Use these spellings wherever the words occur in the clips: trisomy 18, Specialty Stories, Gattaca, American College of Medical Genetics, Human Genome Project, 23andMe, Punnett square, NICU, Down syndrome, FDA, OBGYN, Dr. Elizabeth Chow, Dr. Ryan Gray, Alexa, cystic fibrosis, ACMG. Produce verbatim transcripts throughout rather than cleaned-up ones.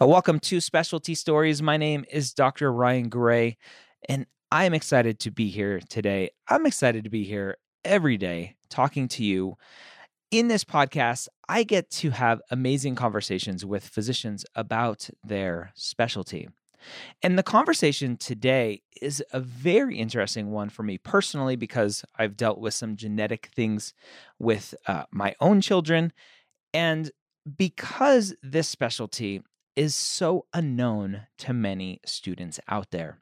Welcome to Specialty Stories. My name is Doctor Ryan Gray, and I am excited to be here today. I'm excited to be here every day talking to you. In this podcast, I get to have amazing conversations with physicians about their specialty. And the conversation today is a very interesting one for me personally because I've dealt with some genetic things with uh, my own children. And because this specialty is so unknown to many students out there.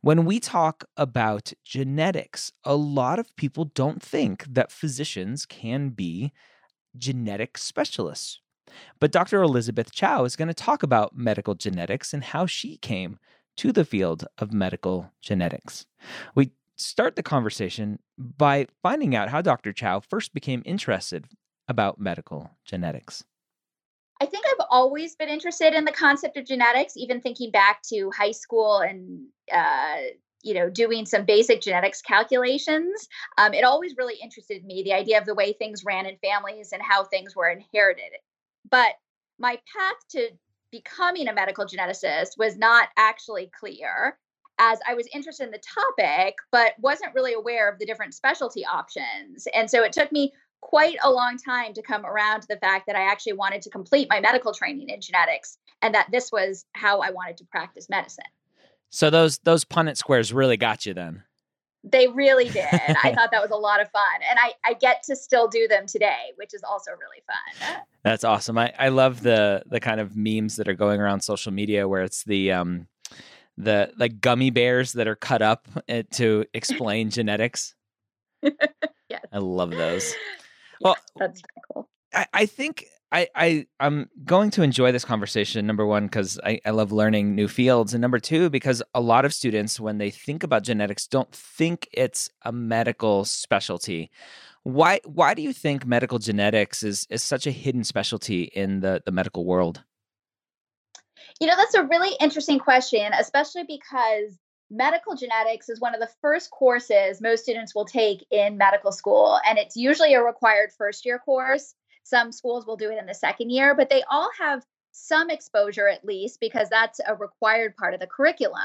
When we talk about genetics, a lot of people don't think that physicians can be genetic specialists. But Doctor Elizabeth Chow is going to talk about medical genetics and how she came to the field of medical genetics. We start the conversation by finding out how Doctor Chow first became interested about medical genetics. I think I've always been interested in the concept of genetics, even thinking back to high school and, uh, you know, doing some basic genetics calculations. Um, it always really interested me, the idea of the way things ran in families and how things were inherited. But my path to becoming a medical geneticist was not actually clear, as I was interested in the topic, but wasn't really aware of the different specialty options. And so it took me quite a long time to come around to the fact that I actually wanted to complete my medical training in genetics and that this was how I wanted to practice medicine. So those those Punnett squares really got you then. They really did. I thought that was a lot of fun. And I, I get to still do them today, which is also really fun. That's awesome. I, I love the the kind of memes that are going around social media where it's the um the like gummy bears that are cut up to explain genetics. Yes. I love those. Well, that's cool. I, I think I, I, I'm going to enjoy this conversation, number one, because I, I love learning new fields. And number two, because a lot of students, when they think about genetics, don't think it's a medical specialty. Why Why do you think medical genetics is, is such a hidden specialty in the, the medical world? You know, that's a really interesting question, especially because medical genetics is one of the first courses most students will take in medical school, and it's usually a required first-year course. Some schools will do it in the second year, but they all have some exposure at least because that's a required part of the curriculum.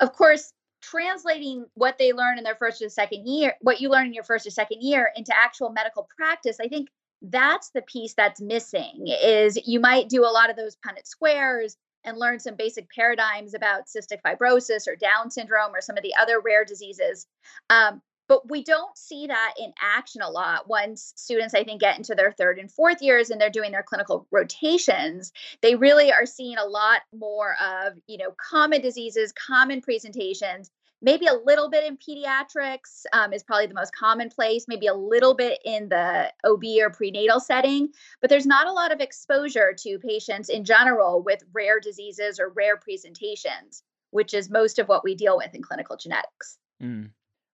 Of course, translating what they learn in their first or second year, what you learn in your first or second year into actual medical practice, I think that's the piece that's missing. Is you might do a lot of those Punnett squares and learn some basic paradigms about cystic fibrosis or Down syndrome or some of the other rare diseases. Um, but we don't see that in action a lot. Once students, I think, get into their third and fourth years and they're doing their clinical rotations, they really are seeing a lot more of, you know, common diseases, common presentations, maybe a little bit in pediatrics um, is probably the most common place, maybe a little bit in the O B or prenatal setting, but there's not a lot of exposure to patients in general with rare diseases or rare presentations, which is most of what we deal with in clinical genetics. Mm.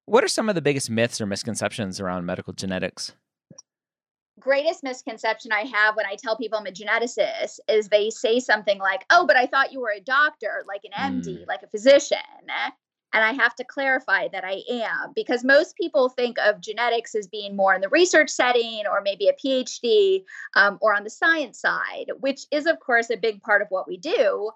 What are some of the biggest myths or misconceptions around medical genetics? Greatest misconception I have when I tell people I'm a geneticist is they say something like, oh, but I thought you were a doctor, like an M D, mm. like a physician. And I have to clarify that I am, because most people think of genetics as being more in the research setting or maybe a PhD um, or on the science side, which is, of course, a big part of what we do.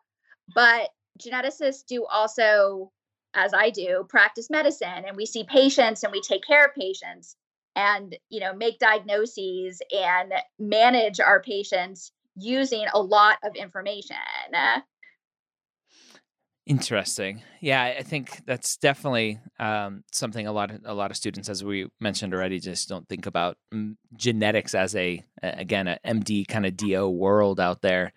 But geneticists do also, as I do, practice medicine, and we see patients and we take care of patients and, you know, make diagnoses and manage our patients using a lot of information. Interesting. Yeah, I think that's definitely um, something a lot of a lot of students, as we mentioned already, just don't think about genetics as a again a M D kind of D O world out there.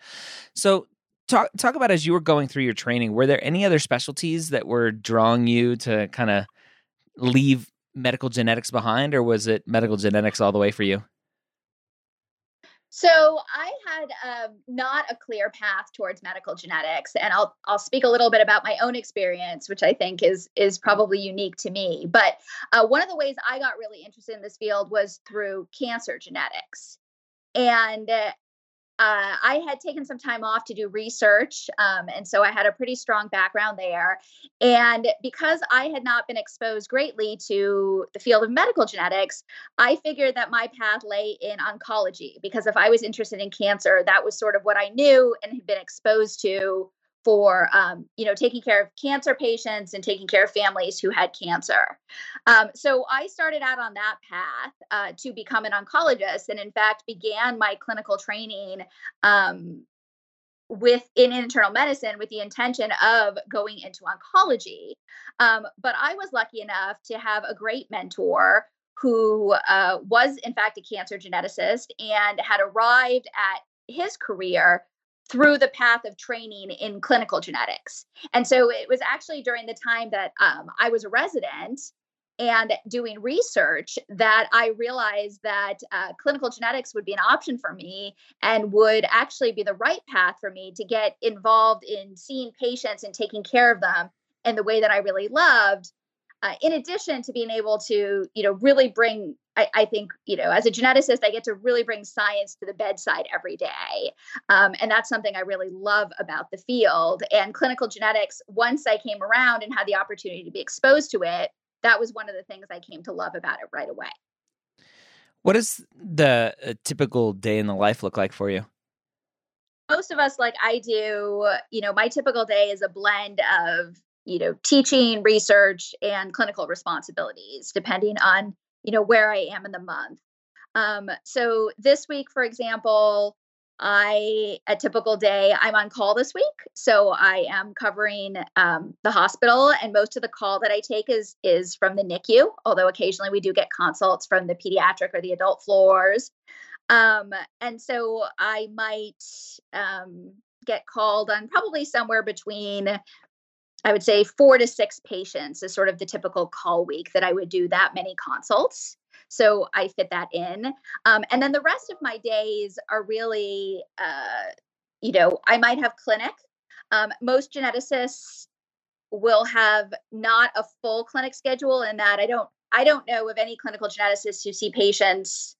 So talk talk about as you were going through your training, were there any other specialties that were drawing you to kind of leave medical genetics behind, or was it medical genetics all the way for you? So I had um, not a clear path towards medical genetics, and I'll I'll speak a little bit about my own experience, which I think is is probably unique to me. But uh, one of the ways I got really interested in this field was through cancer genetics, and uh, I had taken some time off to do research, um, and so I had a pretty strong background there. And because I had not been exposed greatly to the field of medical genetics, I figured that my path lay in oncology, because if I was interested in cancer, that was sort of what I knew and had been exposed to for, um, you know, taking care of cancer patients and taking care of families who had cancer. Um, so I started out on that path uh, to become an oncologist, and in fact began my clinical training um, with in internal medicine with the intention of going into oncology. Um, but I was lucky enough to have a great mentor who uh, was in fact a cancer geneticist and had arrived at his career through the path of training in clinical genetics. And so it was actually during the time that um, I was a resident and doing research that I realized that uh, clinical genetics would be an option for me and would actually be the right path for me to get involved in seeing patients and taking care of them in the way that I really loved, uh, in addition to being able to, you know, really bring I, I think, you know, as a geneticist, I get to really bring science to the bedside every day. Um, and that's something I really love about the field. And clinical genetics, once I came around and had the opportunity to be exposed to it, that was one of the things I came to love about it right away. What does the uh, typical day in the life look like for you? Most of us, like I do, you know, my typical day is a blend of, you know, teaching, research, and clinical responsibilities, depending on you know, where I am in the month. Um, so this week, for example, I, a typical day, I'm on call this week. So I am covering um, the hospital, and most of the call that I take is, is from the N I C U, although occasionally we do get consults from the pediatric or the adult floors. Um, and so I might um, get called on probably somewhere between I would say four to six patients is sort of the typical call week that I would do that many consults. So I fit that in. Um, and then the rest of my days are really, uh, you know, I might have clinic. Um, most geneticists will have not a full clinic schedule in that I don't, I don't know of any clinical geneticists who see patients,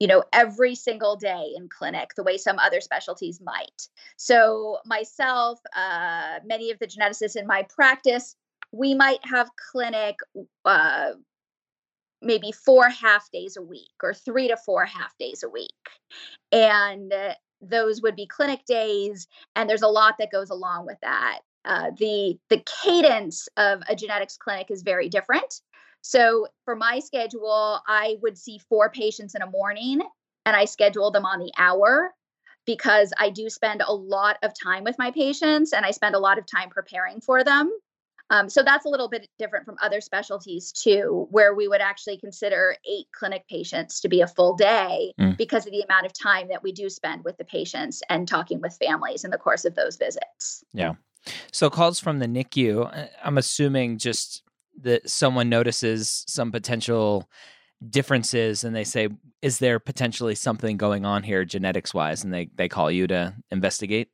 you know, every single day in clinic, the way some other specialties might. So myself, uh, many of the geneticists in my practice, we might have clinic uh, maybe four half days a week or three to four half days a week. And uh, those would be clinic days. And there's a lot that goes along with that. Uh, the, the cadence of a genetics clinic is very different. So for my schedule, I would see four patients in a morning, and I schedule them on the hour because I do spend a lot of time with my patients and I spend a lot of time preparing for them. Um, so that's a little bit different from other specialties too, where we would actually consider eight clinic patients to be a full day mm. because of the amount of time that we do spend with the patients and talking with families in the course of those visits. Yeah. So calls from the N I C U, I'm assuming just that someone notices some potential differences and they say, is there potentially something going on here genetics wise? And they, they call you to investigate?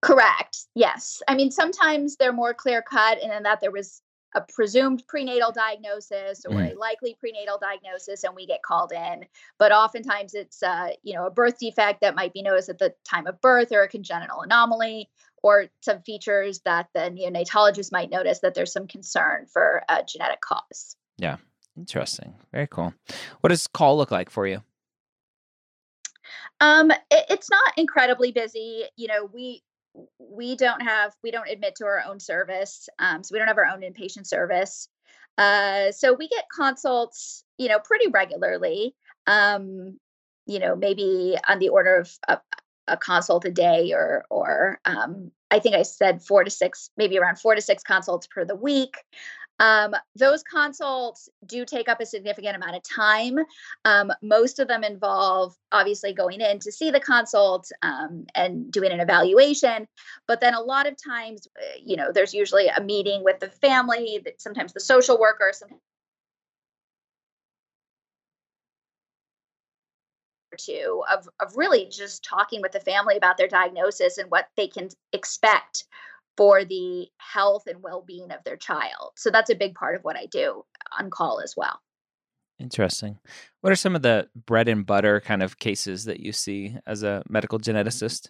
Correct. Yes. I mean, sometimes they're more clear cut and in that there was a presumed prenatal diagnosis or mm. a likely prenatal diagnosis and we get called in. But oftentimes it's, uh, you know, a birth defect that might be noticed at the time of birth or a congenital anomaly, or some features that the neonatologist might notice that there's some concern for a genetic cause. Yeah. Interesting. Very cool. What does call look like for you? Um, it, it's not incredibly busy. You know, we, we don't have, we don't admit to our own service. Um, so we don't have our own inpatient service. Uh, so we get consults, you know, pretty regularly, um, you know, maybe on the order of, uh, a consult a day or, or, um, I think I said four to six, maybe around four to six consults per the week. Um, those consults do take up a significant amount of time. Um, most of them involve obviously going in to see the consult, um, and doing an evaluation, but then a lot of times, you know, there's usually a meeting with the family, sometimes the social worker, sometimes two of, of really just talking with the family about their diagnosis and what they can expect for the health and well-being of their child. So that's a big part of what I do on call as well. Interesting. What are some of the bread and butter kind of cases that you see as a medical geneticist?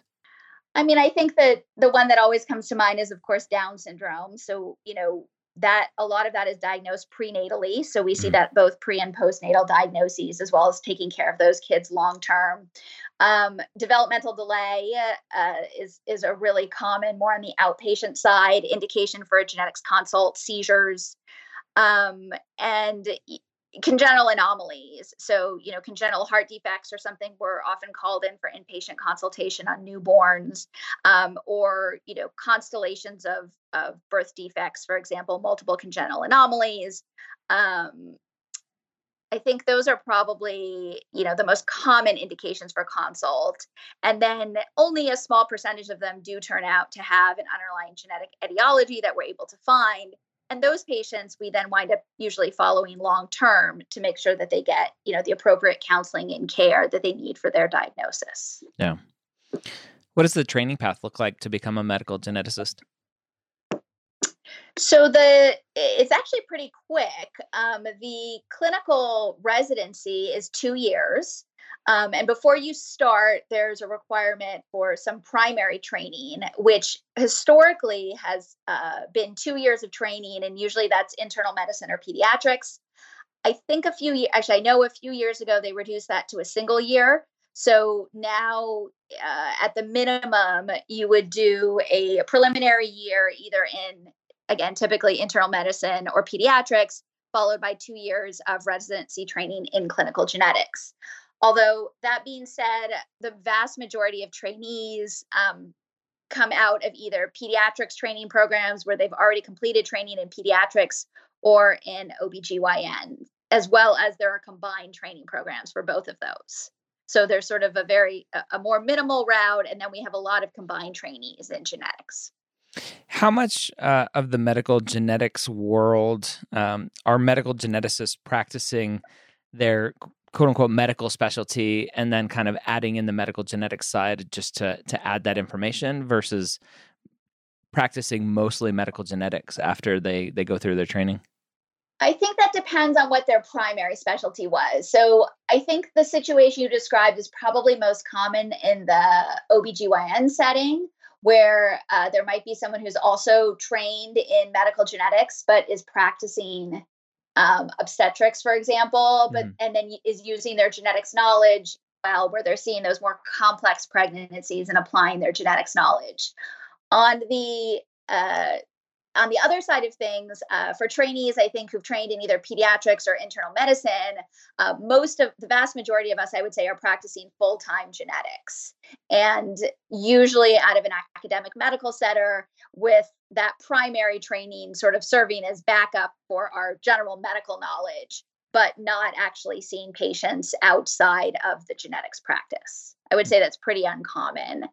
I mean, I think that the one that always comes to mind is, of course, Down syndrome. So, you know, that a lot of that is diagnosed prenatally. So we see that both pre and postnatal diagnoses, as well as taking care of those kids long-term. Um, developmental delay uh, is, is a really common, more on the outpatient side, indication for a genetics consult, seizures, um, and congenital anomalies. So, you know, congenital heart defects are something we're often called in for inpatient consultation on newborns, um, or, you know, constellations of, of birth defects, for example, multiple congenital anomalies. Um, I think those are probably, you know, the most common indications for consult. And then only a small percentage of them do turn out to have an underlying genetic etiology that we're able to find. And those patients, we then wind up usually following long-term to make sure that they get, you know, the appropriate counseling and care that they need for their diagnosis. Yeah. What does the training path look like to become a medical geneticist? So the it's actually pretty quick. Um, the clinical residency is two years. Um, and before you start, there's a requirement for some primary training, which historically has uh, been two years of training. And usually that's internal medicine or pediatrics. I think a few years, actually, I know a few years ago, they reduced that to a single year. So now uh, at the minimum, you would do a preliminary year, either in, again, typically internal medicine or pediatrics, followed by two years of residency training in clinical genetics. Although that being said, the vast majority of trainees um, come out of either pediatrics training programs where they've already completed training in pediatrics or in O B G Y N, as well as there are combined training programs for both of those. So there's sort of a very, a more minimal route. And then we have a lot of combined trainees in genetics. How much uh, of the medical genetics world um, are medical geneticists practicing their quote unquote medical specialty and then kind of adding in the medical genetics side just to to add that information versus practicing mostly medical genetics after they, they go through their training? I think that depends on what their primary specialty was. So I think the situation you described is probably most common in the O B G Y N setting, where uh, there might be someone who's also trained in medical genetics, but is practicing Um, obstetrics, for example, but mm. and then is using their genetics knowledge well, where they're seeing those more complex pregnancies and applying their genetics knowledge. On the uh, on the other side of things, uh, for trainees, I think who've trained in either pediatrics or internal medicine, uh, most of the vast majority of us, I would say, are practicing full-time genetics, and usually out of an academic medical center, with that primary training sort of serving as backup for our general medical knowledge, but not actually seeing patients outside of the genetics practice. I would say that's pretty uncommon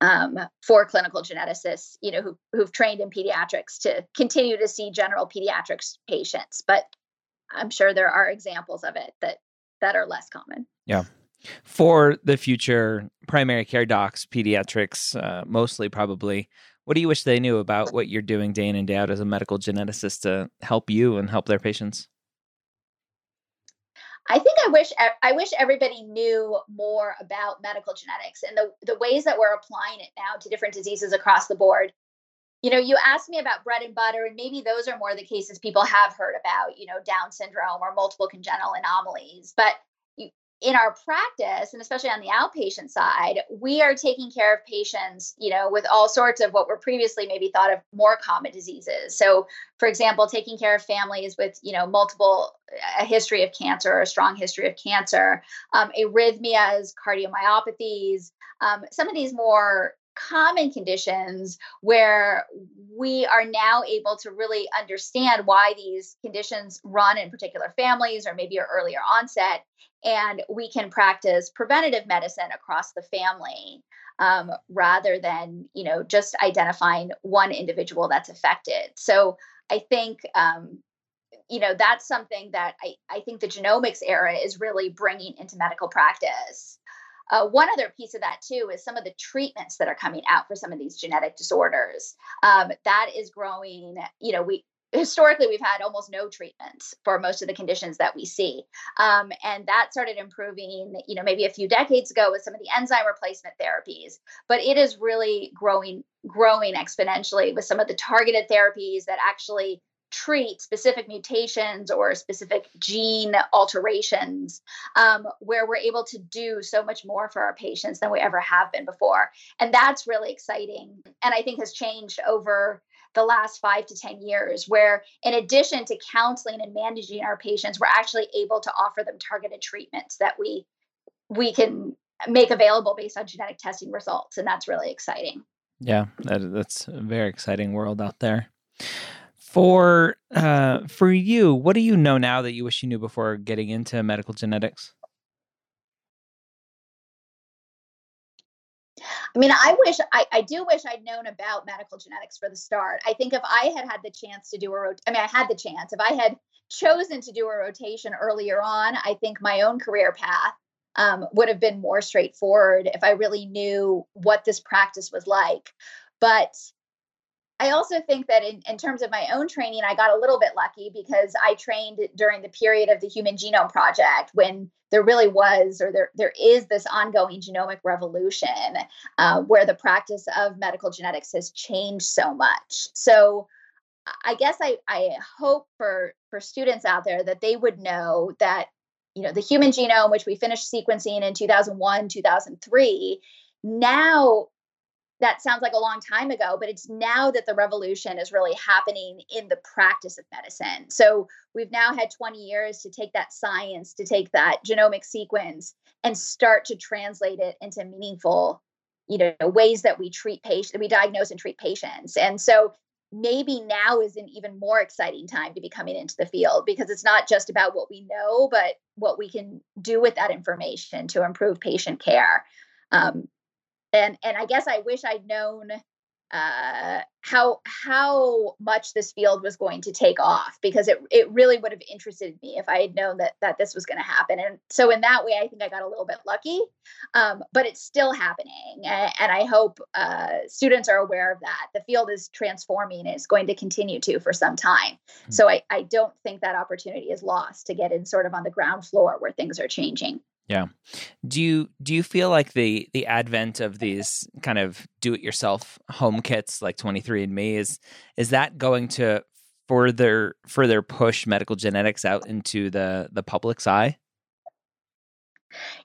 um, for clinical geneticists, you know, who, who've trained in pediatrics to continue to see general pediatrics patients. But I'm sure there are examples of it that that are less common. Yeah. For the future primary care docs, pediatrics, uh, mostly probably, what do you wish they knew about what you're doing day in and day out as a medical geneticist to help you and help their patients? I think I wish I wish everybody knew more about medical genetics and the, the ways that we're applying it now to different diseases across the board. You know, you asked me about bread and butter, and maybe those are more the cases people have heard about, you know, Down syndrome or multiple congenital anomalies. But in our practice, and especially on the outpatient side, we are taking care of patients, you know, with all sorts of what were previously maybe thought of more common diseases. So, for example, taking care of families with, you know, multiple, a history of cancer or a strong history of cancer, um, arrhythmias, cardiomyopathies, um, some of these more common conditions where we are now able to really understand why these conditions run in particular families or maybe are earlier onset. And we can practice preventative medicine across the family um, rather than, you know, just identifying one individual that's affected. So I think, um, you know, that's something that I, I think the genomics era is really bringing into medical practice. Uh, one other piece of that, too, is some of the treatments that are coming out for some of these genetic disorders. Um, that is growing. You know, we historically, we've had almost no treatments for most of the conditions that we see. Um, and that started improving, you know, maybe a few decades ago with some of the enzyme replacement therapies. But it is really growing, growing exponentially with some of the targeted therapies that actually treat specific mutations or specific gene alterations, um, where we're able to do so much more for our patients than we ever have been before. And that's really exciting. And I think has changed over the last five to ten years, where in addition to counseling and managing our patients, we're actually able to offer them targeted treatments that we, we can make available based on genetic testing results. And that's really exciting. Yeah, that, that's a very exciting world out there. For uh, for you, what do you know now that you wish you knew before getting into medical genetics? I mean, I wish I, I do wish I'd known about medical genetics for the start. I think if I had had the chance to do a rot- I mean, I had the chance. If I had chosen to do a rotation earlier on, I think my own career path um, would have been more straightforward if I really knew what this practice was like. But I also think that in, in terms of my own training, I got a little bit lucky because I trained during the period of the Human Genome Project when there really was, or there, there is this ongoing genomic revolution uh, where the practice of medical genetics has changed so much. So I guess I, I hope for, for students out there that they would know that, you know, the human genome, which we finished sequencing in two thousand one, two thousand three, now that sounds like a long time ago, but it's now that the revolution is really happening in the practice of medicine. So we've now had twenty years to take that science, to take that genomic sequence and start to translate it into meaningful, you know, ways that we treat patients, that we diagnose and treat patients. And so maybe now is an even more exciting time to be coming into the field because it's not just about what we know, but what we can do with that information to improve patient care. Um, And and I guess I wish I'd known uh, how how much this field was going to take off, because it it really would have interested me if I had known that that this was going to happen. And so in that way, I think I got a little bit lucky, um, but it's still happening. And, and I hope uh, students are aware of that. The field is transforming and it's going to continue to for some time. Mm-hmm. So I, I don't think that opportunity is lost to get in sort of on the ground floor where things are changing. Yeah. Do you do you feel like the the advent of these kind of do-it-yourself home kits like twenty-three and me is is that going to further further push medical genetics out into the the public's eye?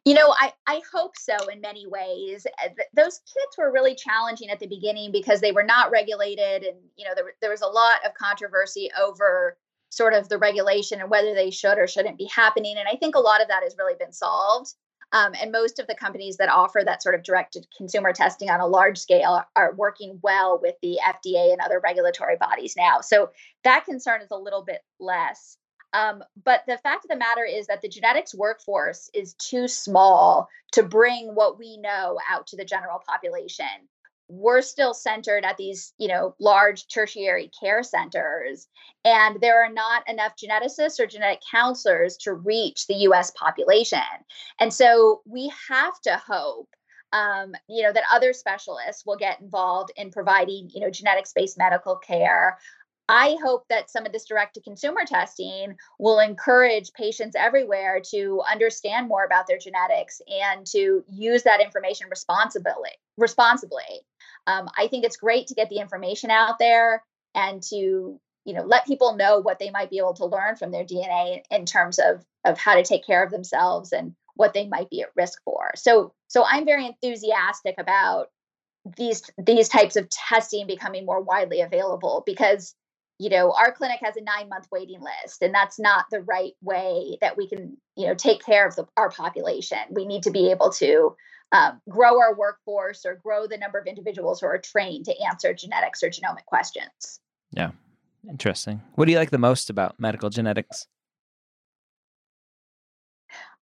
You know, I, I hope so in many ways. Those kits were really challenging at the beginning because they were not regulated, and you know, there there was a lot of controversy over sort of the regulation and whether they should or shouldn't be happening. And I think a lot of that has really been solved. Um, and most of the companies that offer that sort of directed consumer testing on a large scale are working well with the F D A and other regulatory bodies now. So that concern is a little bit less. Um, but the fact of the matter is that the genetics workforce is too small to bring what we know out to the general population. We're still centered at these, you know, large tertiary care centers, and there are not enough geneticists or genetic counselors to reach the U S population. And so we have to hope, um, you know, that other specialists will get involved in providing, you know, genetics-based medical care. I hope that some of this direct-to-consumer testing will encourage patients everywhere to understand more about their genetics and to use that information responsibly. responsibly. Um, I think it's great to get the information out there and to, you know, let people know what they might be able to learn from their D N A in terms of, of how to take care of themselves and what they might be at risk for. So, so I'm very enthusiastic about these, these types of testing becoming more widely available because, you know, our clinic has a nine-month waiting list, and that's not the right way that we can, you know, take care of the, our population. We need to be able to um, grow our workforce or grow the number of individuals who are trained to answer genetics or genomic questions. Yeah, interesting. What do you like the most about medical genetics?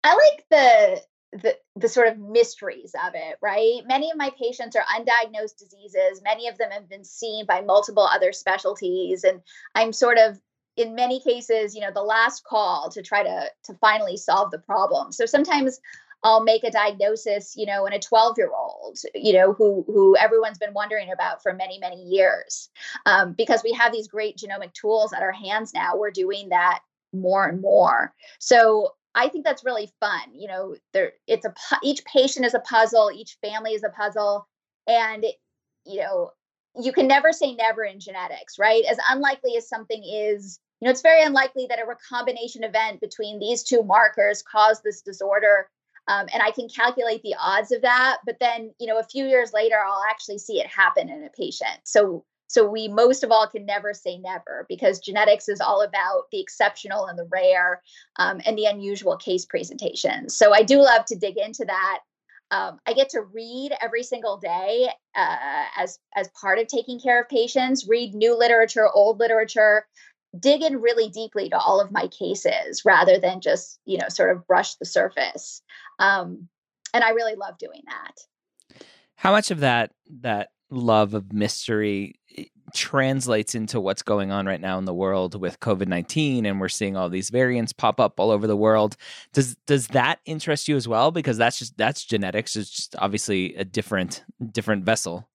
I like the the the sort of mysteries of it, right? Many of my patients are undiagnosed diseases. Many of them have been seen by multiple other specialties. And I'm sort of, in many cases, you know, the last call to try to, to finally solve the problem. So sometimes I'll make a diagnosis, you know, in a twelve year old, you know, who, who everyone's been wondering about for many, many years. Um, because we have these great genomic tools at our hands now, we're doing that more and more. So I think that's really fun. You know, there it's a, each patient is a puzzle, each family is a puzzle. And, you know, you can never say never in genetics, right? As unlikely as something is, you know, it's very unlikely that a recombination event between these two markers caused this disorder. Um, and I can calculate the odds of that, but then, you know, a few years later, I'll actually see it happen in a patient. So, so we most of all can never say never, because genetics is all about the exceptional and the rare um, and the unusual case presentations. So I do love to dig into that. Um, I get to read every single day uh, as, as part of taking care of patients, read new literature, old literature, dig in really deeply to all of my cases rather than just, you know, sort of brush the surface. Um, and I really love doing that. How much of that, that love of mystery translates into what's going on right now in the world with COVID nineteen, and we're seeing all these variants pop up all over the world? Does does that interest you as well? Because that's just that's genetics. It's just obviously a different different vessel.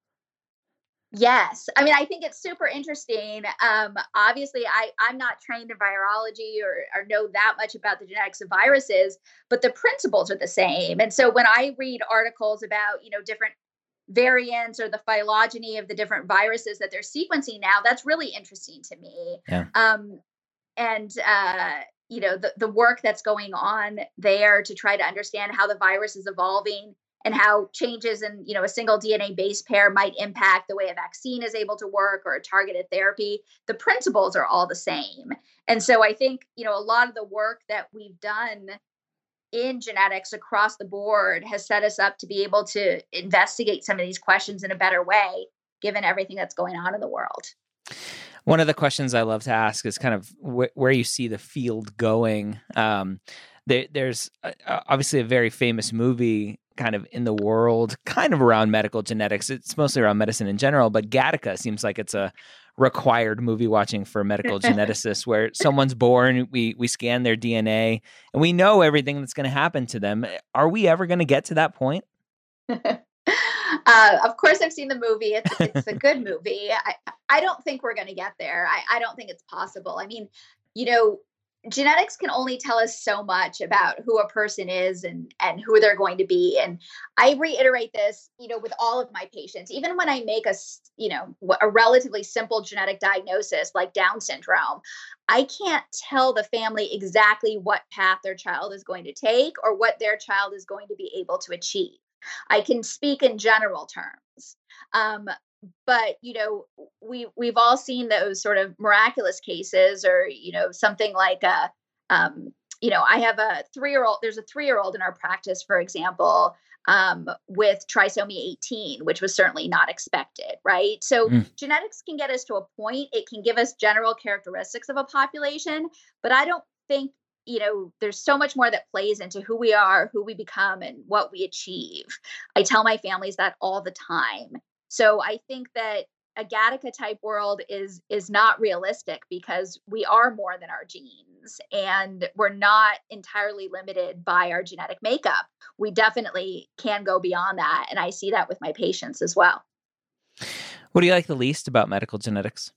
Yes. I mean, I think it's super interesting. Um, obviously, I, I'm not trained in virology or, or know that much about the genetics of viruses, but the principles are the same. And so when I read articles about, you know, different variants or the phylogeny of the different viruses that they're sequencing now, that's really interesting to me. Yeah. Um, and, uh, you know, the, the work that's going on there to try to understand how the virus is evolving and how changes in, you know, a single D N A base pair might impact the way a vaccine is able to work or a targeted therapy. The principles are all the same. And so I think, you know, a lot of the work that we've done in genetics across the board has set us up to be able to investigate some of these questions in a better way, given everything that's going on in the world. One of the questions I love to ask is kind of wh- where you see the field going. Um, there, there's uh, obviously a very famous movie kind of in the world, kind of around medical genetics. It's mostly around medicine in general, but Gattaca seems like it's a required movie watching for medical geneticists, where someone's born, we we scan their D N A, and we know everything that's going to happen to them. Are we ever going to get to that point? Uh, of course, I've seen the movie. It's, it's a good movie. I, I don't think we're going to get there. I, I don't think it's possible. I mean, you know, genetics can only tell us so much about who a person is and, and who they're going to be. And I reiterate this, you know, with all of my patients, even when I make a, you know, a relatively simple genetic diagnosis like Down syndrome, I can't tell the family exactly what path their child is going to take or what their child is going to be able to achieve. I can speak in general terms. Um, But, you know, we, we've all seen those sort of miraculous cases or, you know, something like, a, um, you know, I have a three-year-old, there's a three-year-old in our practice, for example, um, with trisomy eighteen, which was certainly not expected, right? So mm. genetics can get us to a point. It can give us general characteristics of a population, but I don't think, you know, there's so much more that plays into who we are, who we become, and what we achieve. I tell my families that all the time. So I think that a Gattaca type world is is not realistic, because we are more than our genes, and we're not entirely limited by our genetic makeup. We definitely can go beyond that. And I see that with my patients as well. What do you like the least about medical genetics?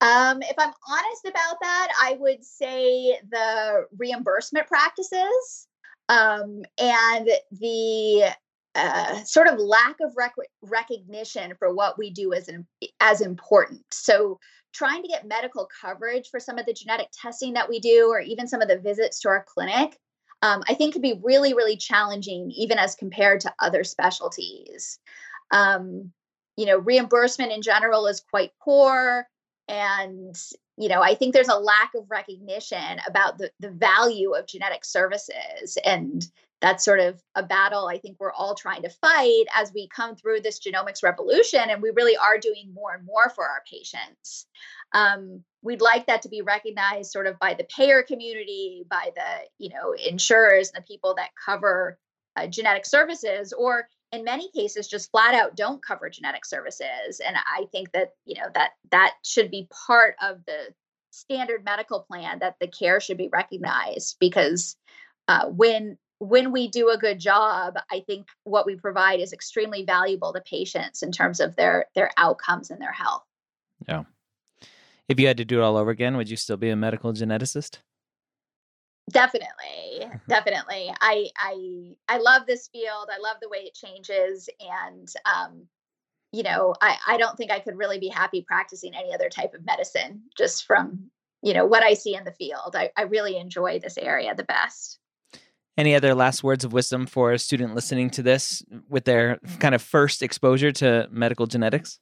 Um, if I'm honest about that, I would say the reimbursement practices. Um, and the uh, sort of lack of rec- recognition for what we do as, in, as important. So trying to get medical coverage for some of the genetic testing that we do, or even some of the visits to our clinic, um, I think could be really, really challenging, even as compared to other specialties. Um, you know, reimbursement in general is quite poor. And, you know, I think there's a lack of recognition about the, the value of genetic services. And that's sort of a battle I think we're all trying to fight as we come through this genomics revolution. And we really are doing more and more for our patients. Um, we'd like that to be recognized sort of by the payer community, by the, you know, insurers, and the people that cover uh, genetic services, or in many cases, just flat out don't cover genetic services. And I think that, you know, that that should be part of the standard medical plan that the care should be recognized, because uh, when when we do a good job, I think what we provide is extremely valuable to patients in terms of their their outcomes and their health. Yeah. If you had to do it all over again, would you still be a medical geneticist? Definitely. Definitely. I, I, I love this field. I love the way it changes. And, um, you know, I, I don't think I could really be happy practicing any other type of medicine, just from, you know, what I see in the field. I, I really enjoy this area the best. Any other last words of wisdom for a student listening to this with their kind of first exposure to medical genetics?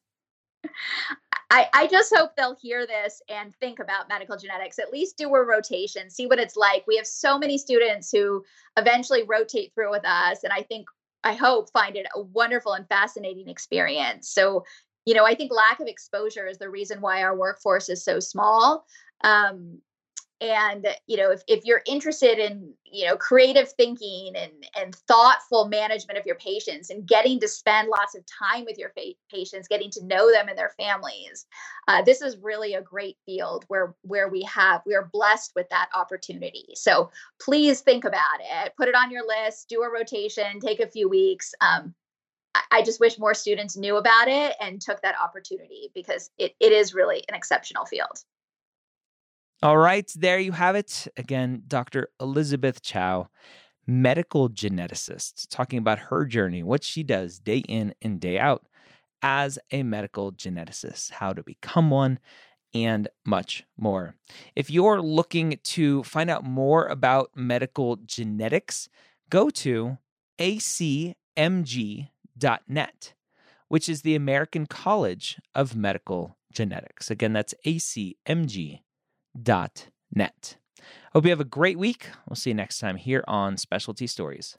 I, I just hope they'll hear this and think about medical genetics. At least do a rotation, see what it's like. We have so many students who eventually rotate through with us, and I think, I hope, find it a wonderful and fascinating experience. So, you know, I think lack of exposure is the reason why our workforce is so small. Um, and, you know, if, if you're interested in, you know, creative thinking and, and thoughtful management of your patients, and getting to spend lots of time with your fa- patients, getting to know them and their families, uh, this is really a great field where, where we have, we are blessed with that opportunity. So please think about it, put it on your list, do a rotation, take a few weeks. Um, I, I just wish more students knew about it and took that opportunity, because it, it is really an exceptional field. All right, there you have it. Again, Doctor Elizabeth Chow, medical geneticist, talking about her journey, what she does day in and day out as a medical geneticist, how to become one, and much more. If you're looking to find out more about medical genetics, go to A C M G dot net, which is the American College of Medical Genetics. Again, that's A C M G dot net. Dot net. Hope you have a great week. We'll see you next time here on Specialty Stories.